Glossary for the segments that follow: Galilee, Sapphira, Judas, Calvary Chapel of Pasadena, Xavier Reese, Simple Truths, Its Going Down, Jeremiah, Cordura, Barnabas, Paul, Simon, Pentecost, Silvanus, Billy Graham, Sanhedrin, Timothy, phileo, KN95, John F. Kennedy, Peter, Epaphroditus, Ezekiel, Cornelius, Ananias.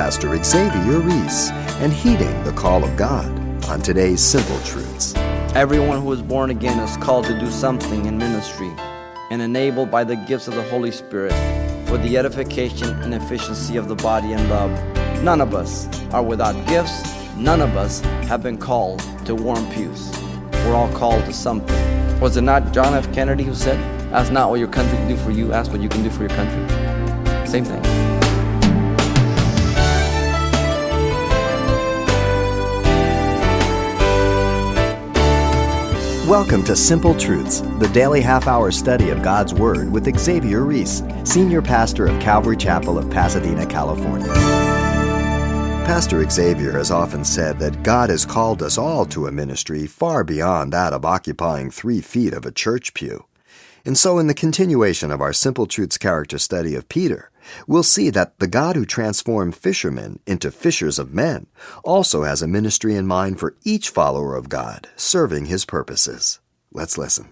Pastor Xavier Reese and heeding the call of God on today's Simple Truths. Everyone who is born again is called to do something in ministry and enabled by the gifts of the Holy Spirit for the edification and efficiency of the body in love. None of us are without gifts. None of us have been called to warm pews. We're all called to something. Was it not John F. Kennedy who said, "Ask not what your country can do for you, ask what you can do for your country"? Same thing. Welcome to Simple Truths, the daily half-hour study of God's Word with Xavier Reese, Senior Pastor of Calvary Chapel of Pasadena, California. Pastor Xavier has often said that God has called us all to a ministry far beyond that of occupying 3 feet of a church pew. And so in the continuation of our Simple Truths character study of Peter, we'll see that the God who transformed fishermen into fishers of men also has a ministry in mind for each follower of God, serving his purposes. Let's listen.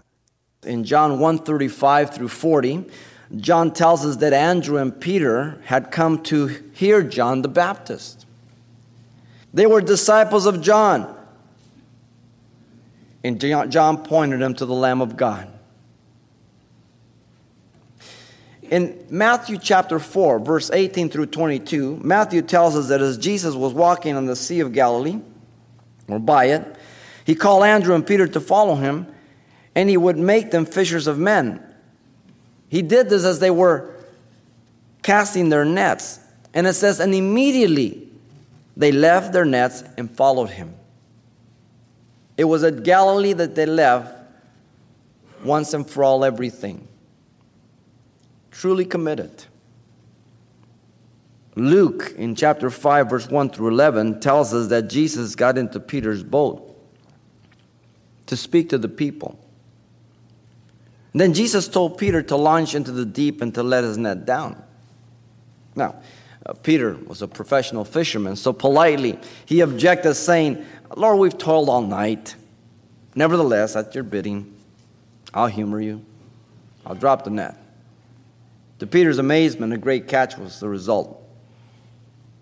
In John 1:35 through 40, John tells us that Andrew and Peter had come to hear John the Baptist. They were disciples of John. And John pointed them to the Lamb of God. In Matthew chapter 4, verse 18 through 22, Matthew tells us that as Jesus was walking on the Sea of Galilee, or by it, he called Andrew and Peter to follow him, and he would make them fishers of men. He did this as they were casting their nets. And it says, and immediately they left their nets and followed him. It was at Galilee that they left once and for all everything. Truly committed. Luke in chapter 5 verse 1 through 11 tells us that Jesus got into Peter's boat to speak to the people. And then Jesus told Peter to launch into the deep and to let his net down. Now, Peter was a professional fisherman, so politely he objected, saying, "Lord, we've toiled all night. Nevertheless, at your bidding, I'll humor you. I'll drop the net." To Peter's amazement, a great catch was the result.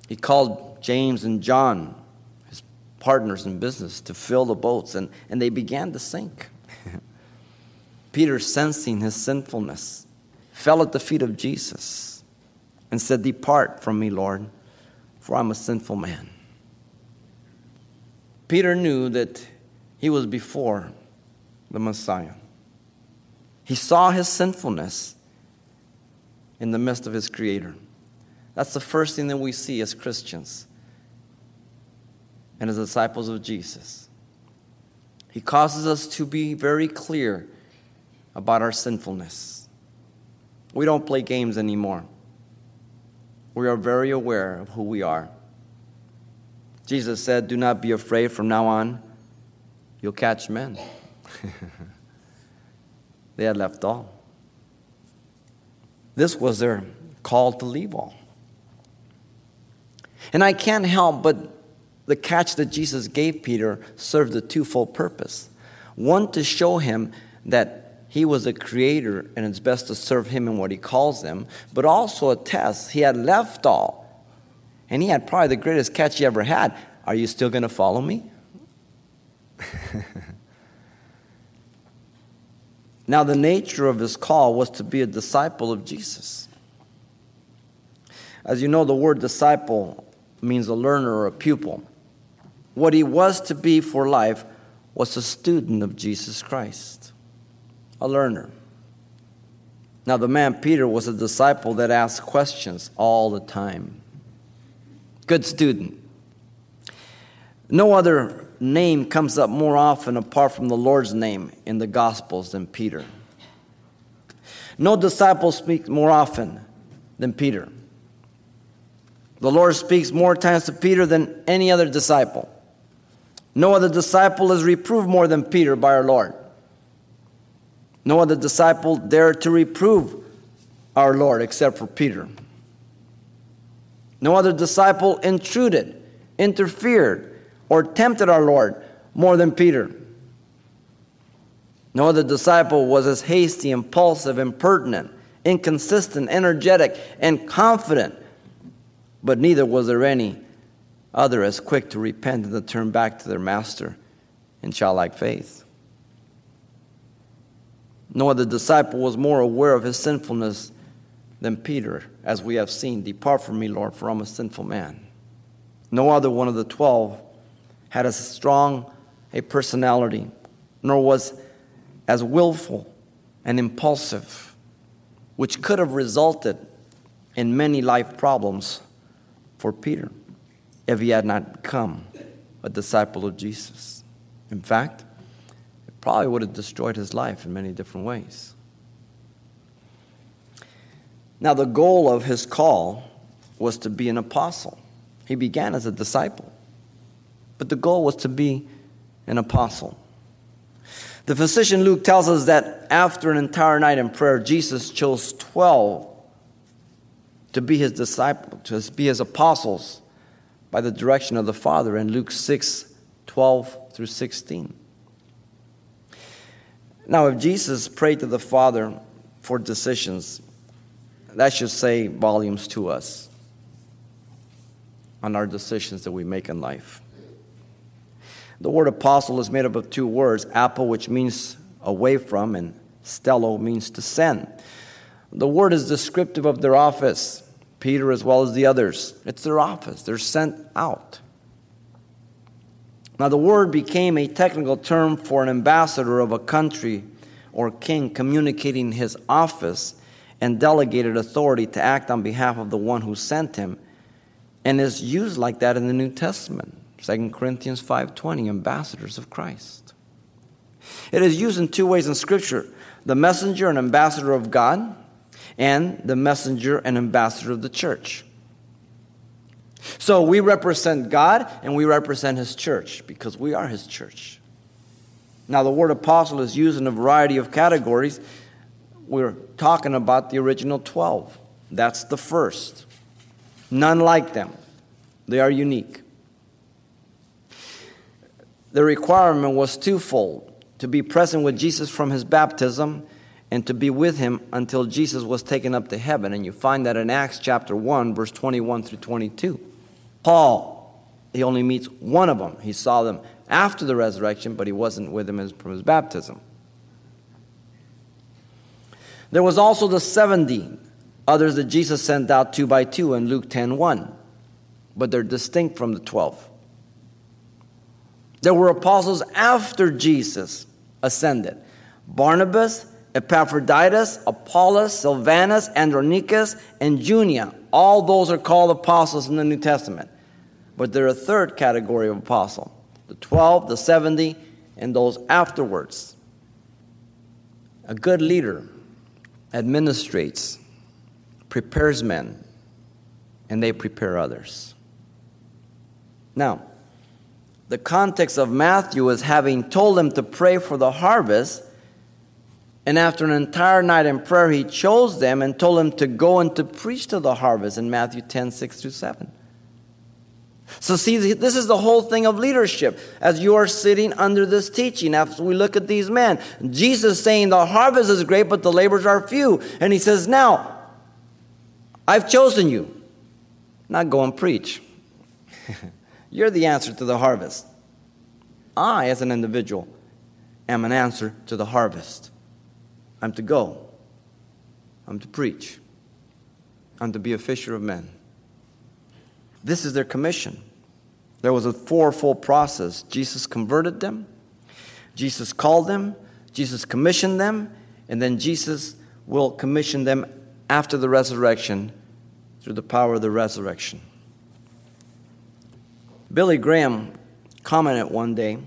He called James and John, his partners in business, to fill the boats, and they began to sink. Peter, sensing his sinfulness, fell at the feet of Jesus and said, "Depart from me, Lord, for I'm a sinful man." Peter knew that he was before the Messiah. He saw his sinfulness in the midst of his Creator. That's the first thing that we see as Christians and as disciples of Jesus. He causes us to be very clear about our sinfulness. We don't play games anymore. We are very aware of who we are. Jesus said, "Do not be afraid. From now on, you'll catch men." They had left all. This was their call to leave all. And I can't help but the catch that Jesus gave Peter served a twofold purpose. One, to show him that he was a creator and it's best to serve him in what he calls them, but also a test. He had left all, and he had probably the greatest catch he ever had. Are you still going to follow me? Now, the nature of his call was to be a disciple of Jesus. As you know, the word disciple means a learner or a pupil. What he was to be for life was a student of Jesus Christ. A learner. Now, the man Peter was a disciple that asked questions all the time. Good student. No other name comes up more often apart from the Lord's name in the Gospels than Peter. No disciple speaks more often than Peter. The Lord speaks more times to Peter than any other disciple. No other disciple is reproved more than Peter by our Lord. No other disciple dared to reprove our Lord except for Peter. No other disciple intruded, interfered, or tempted our Lord more than Peter. No other disciple was as hasty, impulsive, impertinent, inconsistent, energetic, and confident But neither was there any other as quick to repent and to turn back to their master in childlike faith. No other disciple was more aware of his sinfulness than Peter, as we have seen. Depart from me, Lord, for I'm a sinful man. No other one of the 12 had as strong a personality, nor was as willful and impulsive, which could have resulted in many life problems for Peter if he had not become a disciple of Jesus. In fact, it probably would have destroyed his life in many different ways. Now, the goal of his call was to be an apostle. He began as a disciple, but the goal was to be an apostle. The physician Luke tells us that after an entire night in prayer, Jesus chose 12 to be his disciples, to be his apostles by the direction of the Father in Luke 6:12-16. Now, if Jesus prayed to the Father for decisions, that should say volumes to us on our decisions that we make in life. The word apostle is made up of two words, apo, which means away from, and stello means to send. The word is descriptive of their office, Peter as well as the others. It's their office. They're sent out. Now, the word became a technical term for an ambassador of a country or king communicating his office and delegated authority to act on behalf of the one who sent him, and is used like that in the New Testament. 2 Corinthians 5:20, ambassadors of Christ. It is used in two ways in Scripture, the messenger and ambassador of God, and the messenger and ambassador of the church. So we represent God and we represent His church because we are His church. Now, the word apostle is used in a variety of categories. We're talking about the original 12. That's the first. None like them. They are unique. The requirement was twofold, to be present with Jesus from his baptism and to be with him until Jesus was taken up to heaven. And you find that in Acts chapter 1, verse 21-22. Paul, he only meets one of them. He saw them after the resurrection, but he wasn't with him from his baptism. There was also the 70 others that Jesus sent out two by two in Luke 10:1, but they're distinct from the 12. There were apostles after Jesus ascended. Barnabas, Epaphroditus, Apollos, Silvanus, Andronicus, and Junia. All those are called apostles in the New Testament. But they're a third category of apostle. The 12, the 70, and those afterwards. A good leader administrates, prepares men, and they prepare others. Now, the context of Matthew is having told them to pray for the harvest, and after an entire night in prayer, he chose them and told them to go and to preach to the harvest in Matthew 10:6-7. So see, this is the whole thing of leadership. As you are sitting under this teaching, after we look at these men, Jesus saying the harvest is great, but the laborers are few. And he says, now, I've chosen you. Now go and preach. You're the answer to the harvest. I, as an individual, am an answer to the harvest. I'm to go. I'm to preach. I'm to be a fisher of men. This is their commission. There was a fourfold process. Jesus converted them. Jesus called them. Jesus commissioned them. And then Jesus will commission them after the resurrection through the power of the resurrection. Billy Graham commented one day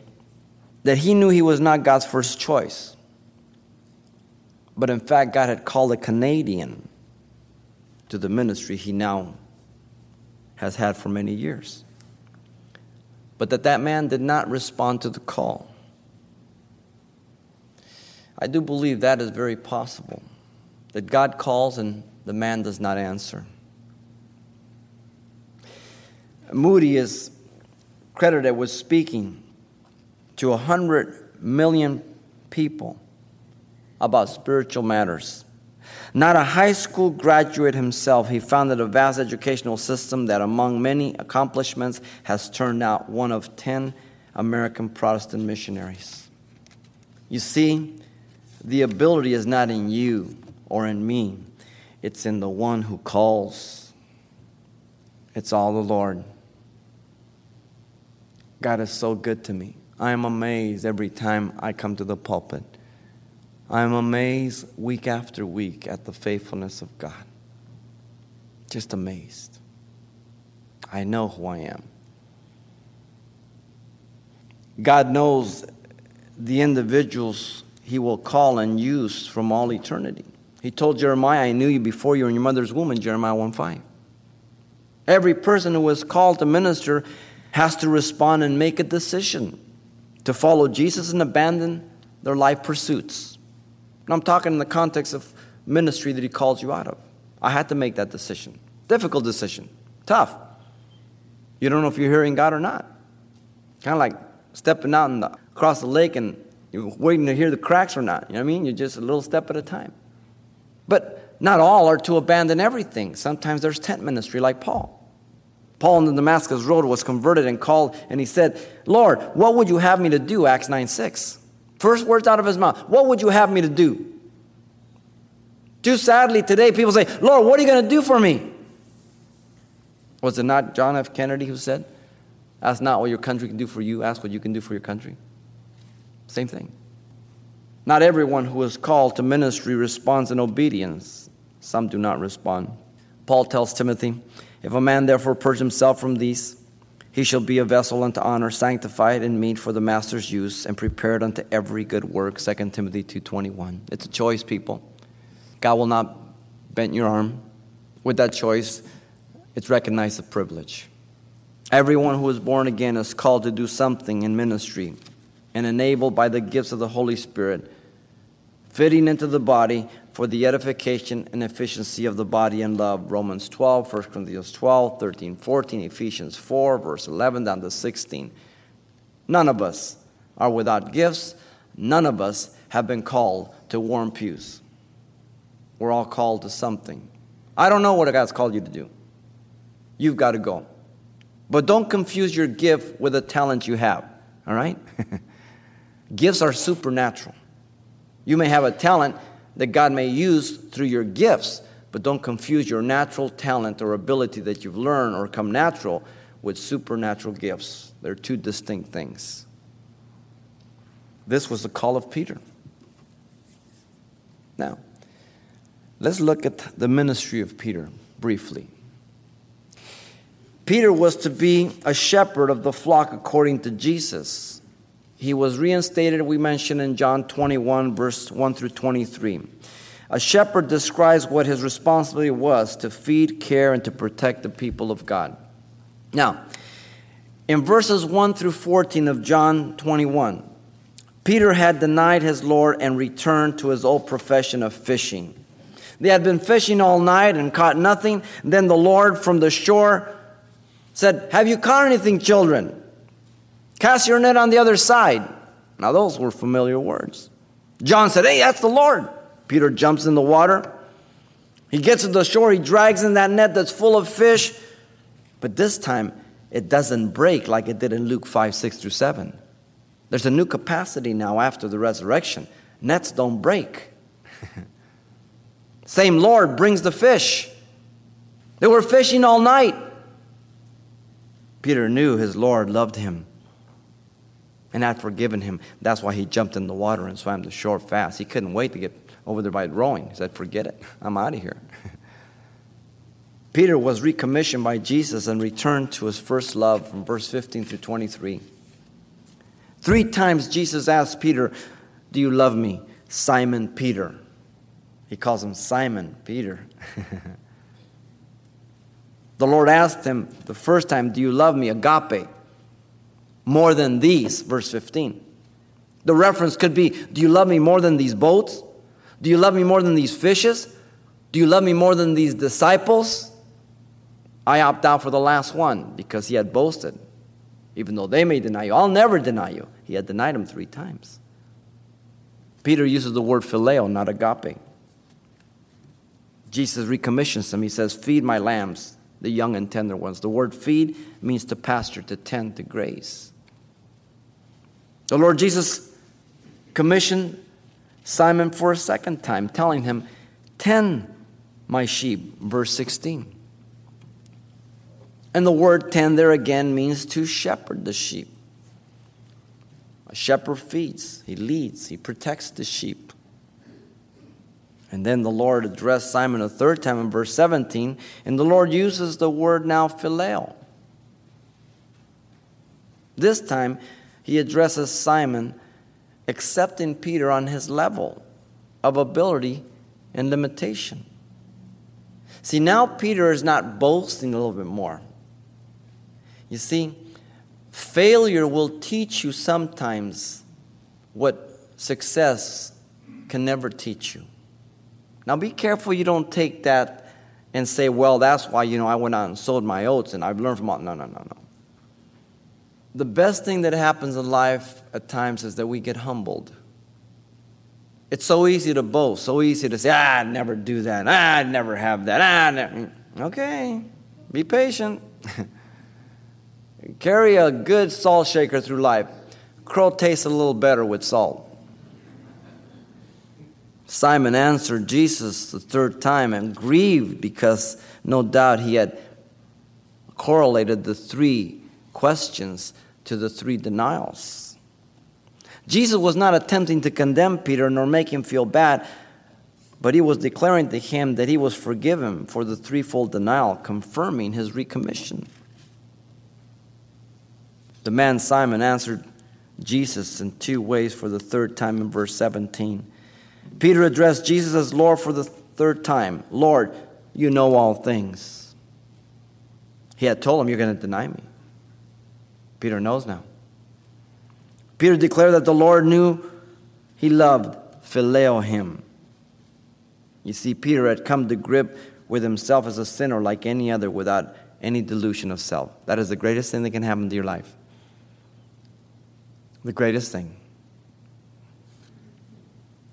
that he knew he was not God's first choice. But in fact, God had called a Canadian to the ministry he now has had for many years. But that man did not respond to the call. I do believe that is very possible, that God calls and the man does not answer. Moody is credited with speaking to 100 million people about spiritual matters. Not a high school graduate himself, he founded a vast educational system that, among many accomplishments, has turned out one of 10 American Protestant missionaries. You see, the ability is not in you or in me. It's in the one who calls. It's all the Lord. God is so good to me. I am amazed every time I come to the pulpit. I am amazed week after week at the faithfulness of God. Just amazed. I know who I am. God knows the individuals he will call and use from all eternity. He told Jeremiah, I knew you before you were in your mother's womb, in Jeremiah 1:5. Every person who is called to minister has to respond and make a decision to follow Jesus and abandon their life pursuits. And I'm talking in the context of ministry that he calls you out of. I had to make that decision. Difficult decision. Tough. You don't know if you're hearing God or not. Kind of like stepping out across the lake and you're waiting to hear the cracks or not. You know what I mean? You're just a little step at a time. But not all are to abandon everything. Sometimes there's tent ministry like Paul. Paul on the Damascus Road was converted and called, and he said, Lord, what would you have me to do? Acts 9:6. First words out of his mouth, what would you have me to do? Too sadly today, people say, Lord, what are you going to do for me? Was it not John F. Kennedy who said, ask not what your country can do for you, ask what you can do for your country? Same thing. Not everyone who is called to ministry responds in obedience. Some do not respond. Paul tells Timothy, if a man therefore purge himself from these, he shall be a vessel unto honor, sanctified and meet for the master's use, and prepared unto every good work. 2 Timothy 2:21. It's a choice, people. God will not bend your arm. With that choice, it's recognized a privilege. Everyone who is born again is called to do something in ministry and enabled by the gifts of the Holy Spirit, fitting into the body for the edification and efficiency of the body in love. Romans 12, 1 Corinthians 12, 13, 14, Ephesians 4, verse 11 down to 16. None of us are without gifts. None of us have been called to warm pews. We're all called to something. I don't know what God's called you to do. You've got to go. But don't confuse your gift with the talent you have, all right? Gifts are supernatural. You may have a talent that God may use through your gifts, but don't confuse your natural talent or ability that you've learned or come natural with supernatural gifts. They're two distinct things. This was the call of Peter. Now, let's look at the ministry of Peter briefly. Peter was to be a shepherd of the flock according to Jesus. He was reinstated, we mentioned in John 21, verse 1 through 23. A shepherd describes what his responsibility was to feed, care, and to protect the people of God. Now, in verses 1 through 14 of John 21, Peter had denied his Lord and returned to his old profession of fishing. They had been fishing all night and caught nothing. Then the Lord from the shore said, "Have you caught anything, children? Cast your net on the other side." Now those were familiar words. John said, "Hey, that's the Lord." Peter jumps in the water. He gets to the shore. He drags in that net that's full of fish. But this time, it doesn't break like it did in Luke 5, 6 through 7. There's a new capacity now after the resurrection. Nets don't break. Same Lord brings the fish. They were fishing all night. Peter knew his Lord loved him and had forgiven him. That's why he jumped in the water and swam to shore fast. He couldn't wait to get over there by rowing. He said, "Forget it. I'm out of here." Peter was recommissioned by Jesus and returned to his first love from verse 15 through 23. 3 times Jesus asked Peter, "Do you love me, Simon Peter?" He calls him Simon Peter. The Lord asked him the first time, "Do you love me?" Agape. "More than these," verse 15. The reference could be, do you love me more than these boats? Do you love me more than these fishes? Do you love me more than these disciples? I opt out for the last one because he had boasted. Even though they may deny you, I'll never deny you. He had denied him 3 times. Peter uses the word phileo, not agape. Jesus recommissions them. He says, feed my lambs, the young and tender ones. The word feed means to pasture, to tend, to graze. The Lord Jesus commissioned Simon for a second time, telling him, tend my sheep, verse 16. And the word tend there again means to shepherd the sheep. A shepherd feeds, he leads, he protects the sheep. And then the Lord addressed Simon a third time in verse 17, and the Lord uses the word now phileo. This time, he addresses Simon, accepting Peter on his level of ability and limitation. See, now Peter is not boasting a little bit more. You see, failure will teach you sometimes what success can never teach you. Now be careful you don't take that and say, well, that's why, I went out and sowed my oats and I've learned from all. No. The best thing that happens in life at times is that we get humbled. It's so easy to boast, so easy to say, I'd never do that, I'd never have that, Okay, be patient. Carry a good salt shaker through life. Crow tastes a little better with salt. Simon answered Jesus the third time and grieved because no doubt he had correlated the three questions to the three denials. Jesus was not attempting to condemn Peter nor make him feel bad, but he was declaring to him that he was forgiven for the threefold denial, confirming his recommission. The man Simon answered Jesus in two ways for the third time in verse 17. Peter addressed Jesus as Lord for the third time. Lord, you know all things. He had told him, you're going to deny me. Peter knows now. Peter declared that the Lord knew he loved, phileo him. You see, Peter had come to grip with himself as a sinner like any other without any delusion of self. That is the greatest thing that can happen to your life. The greatest thing.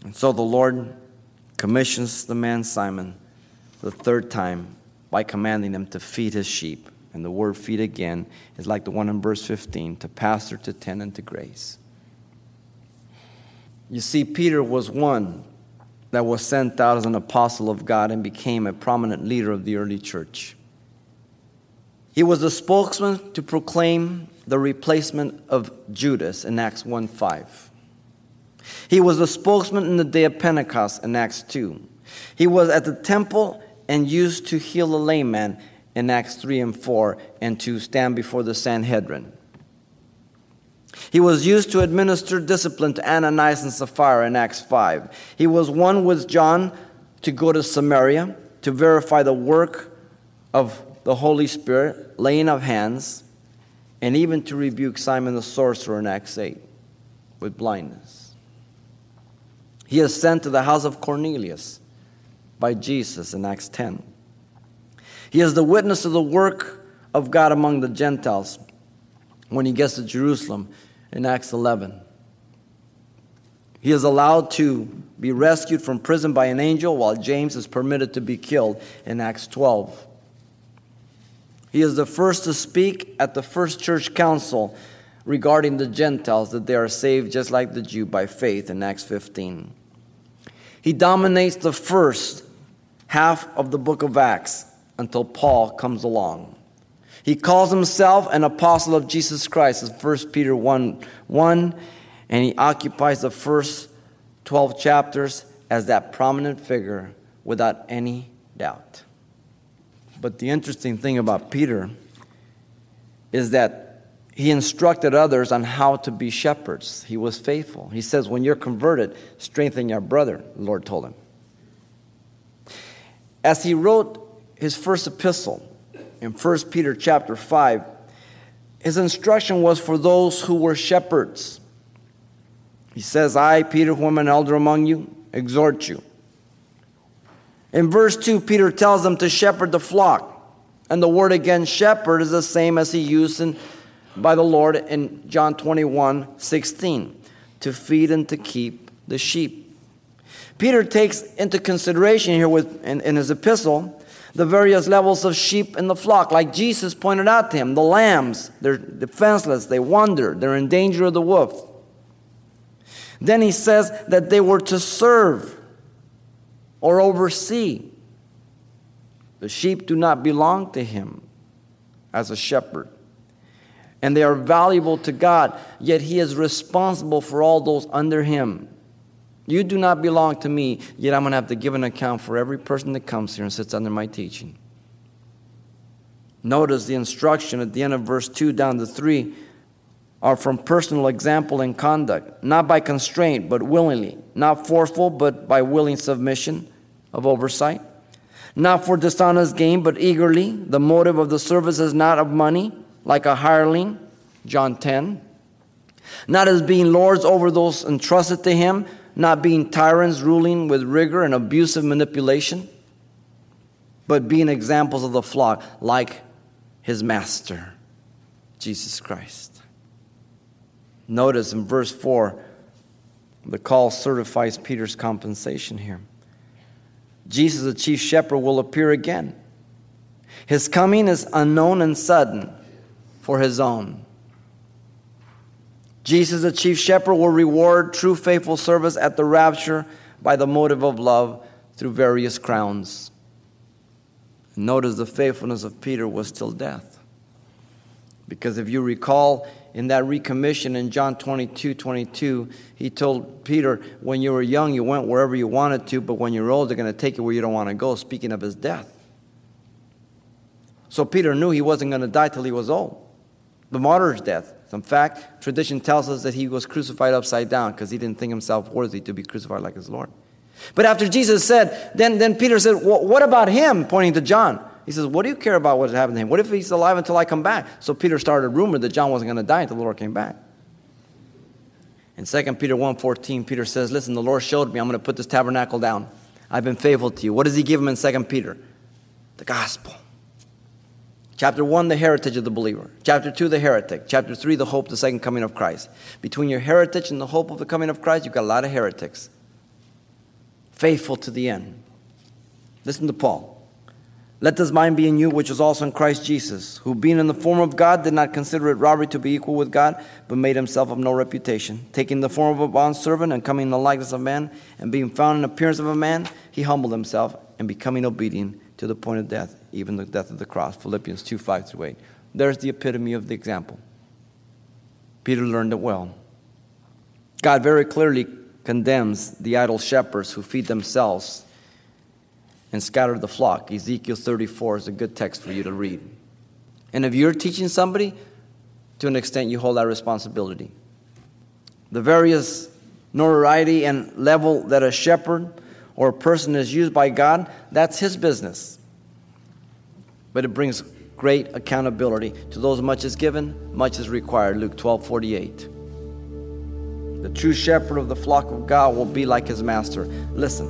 And so the Lord commissions the man Simon the third time by commanding him to feed his sheep. And the word feed again is like the one in verse 15, to pasture, to tend, and to graze. You see, Peter was one that was sent out as an apostle of God and became a prominent leader of the early church. He was the spokesman to proclaim the replacement of Judas in Acts 1:5. He was the spokesman in the day of Pentecost in Acts 2. He was at the temple and used to heal a lame man in Acts 3 and 4 and to stand before the Sanhedrin. He was used to administer discipline to Ananias and Sapphira in Acts 5. He was one with John to go to Samaria to verify the work of the Holy Spirit, laying of hands, and even to rebuke Simon the sorcerer in Acts 8 with blindness. He is sent to the house of Cornelius by Jesus in Acts 10. He is the witness of the work of God among the Gentiles when he gets to Jerusalem in Acts 11. He is allowed to be rescued from prison by an angel while James is permitted to be killed in Acts 12. He is the first to speak at the first church council regarding the Gentiles, that they are saved just like the Jew by faith in Acts 15. He dominates the first half of the book of Acts until Paul comes along. He calls himself an apostle of Jesus Christ in 1 Peter 1:1, and he occupies the first 12 chapters as that prominent figure without any doubt. But the interesting thing about Peter is that he instructed others on how to be shepherds. He was faithful. He says, when you're converted, strengthen your brother, the Lord told him. As he wrote his first epistle in 1 Peter chapter 5, his instruction was for those who were shepherds. He says, I, Peter, who am an elder among you, exhort you. In verse 2, Peter tells them to shepherd the flock. And the word again, shepherd, is the same as he used in by the Lord in John 21:16, to feed and to keep the sheep. Peter takes into consideration here in his epistle the various levels of sheep in the flock. Like Jesus pointed out to him, the lambs, they're defenseless, they wander, they're in danger of the wolf. Then he says that they were to serve or oversee. The sheep do not belong to him as a shepherd. And they are valuable to God, yet he is responsible for all those under him. You do not belong to me, yet I'm going to have to give an account for every person that comes here and sits under my teaching. Notice the instruction at the end of verse 2 down to 3 are from personal example and conduct, not by constraint, but willingly, not forceful, but by willing submission of oversight, not for dishonest gain, but eagerly. The motive of the service is not of money, like a hireling, John 10, not as being lords over those entrusted to him, not being tyrants ruling with rigor and abusive manipulation, but being examples of the flock like his master, Jesus Christ. Notice in verse 4, the call certifies Peter's compensation here. Jesus, the chief shepherd, will appear again. His coming is unknown and sudden for his own. Jesus, the chief shepherd, will reward true faithful service at the rapture by the motive of love through various crowns. Notice the faithfulness of Peter was till death. Because if you recall, in that recommission in John 22:22, he told Peter, when you were young, you went wherever you wanted to, but when you're old, they're going to take you where you don't want to go, speaking of his death. So Peter knew he wasn't going to die till he was old. The martyr's death. In fact, tradition tells us that he was crucified upside down because he didn't think himself worthy to be crucified like his Lord. But after Jesus said, then Peter said, what about him, pointing to John? He says, what do you care about what happened to him? What if he's alive until I come back? So Peter started a rumor that John wasn't going to die until the Lord came back. In 2 Peter 1:14, Peter says, listen, the Lord showed me, I'm going to put this tabernacle down. I've been faithful to you. What does he give him in 2 Peter? The gospel. Chapter 1, the heritage of the believer. Chapter 2, the heretic. Chapter 3, the hope, the second coming of Christ. Between your heritage and the hope of the coming of Christ, you've got a lot of heretics. Faithful to the end. Listen to Paul. Let this mind be in you, which is also in Christ Jesus, who being in the form of God did not consider it robbery to be equal with God, but made himself of no reputation. Taking the form of a bondservant and coming in the likeness of man, and being found in the appearance of a man, he humbled himself and becoming obedient to the point of death, even the death of the cross. Philippians 2:5-8. There's the epitome of the example. Peter learned it well. God very clearly condemns the idle shepherds who feed themselves and scatter the flock. Ezekiel 34 is a good text for you to read. And if you're teaching somebody, to an extent you hold that responsibility. The various notoriety and level that a shepherd or a person is used by God, that's his business. But it brings great accountability. To those much is given, much is required. Luke 12:48. The true shepherd of the flock of God will be like his master. Listen,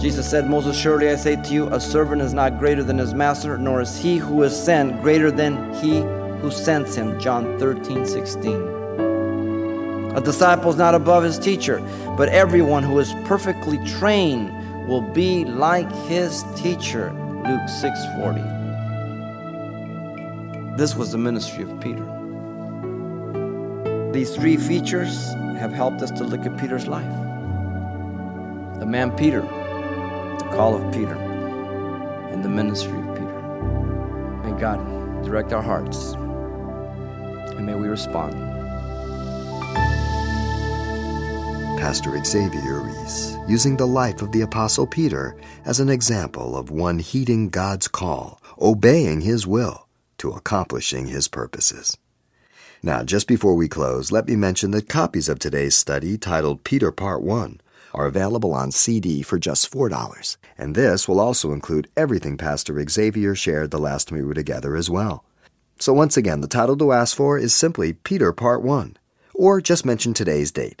Jesus said, most assuredly I say to you, a servant is not greater than his master, nor is he who is sent greater than he who sends him. John 13:16. A disciple is not above his teacher, but everyone who is perfectly trained will be like his teacher. Luke 6:40. This was the ministry of Peter. These three features have helped us to look at Peter's life. The man Peter, the call of Peter, and the ministry of Peter. May God direct our hearts, and may we respond. Pastor Xavier Reese, using the life of the Apostle Peter as an example of one heeding God's call, obeying his will, to accomplishing his purposes. Now, just before we close, let me mention that copies of today's study, titled Peter Part 1, are available on CD for just $4. And this will also include everything Pastor Xavier shared the last time we were together as well. So once again, the title to ask for is simply Peter Part 1, or just mention today's date.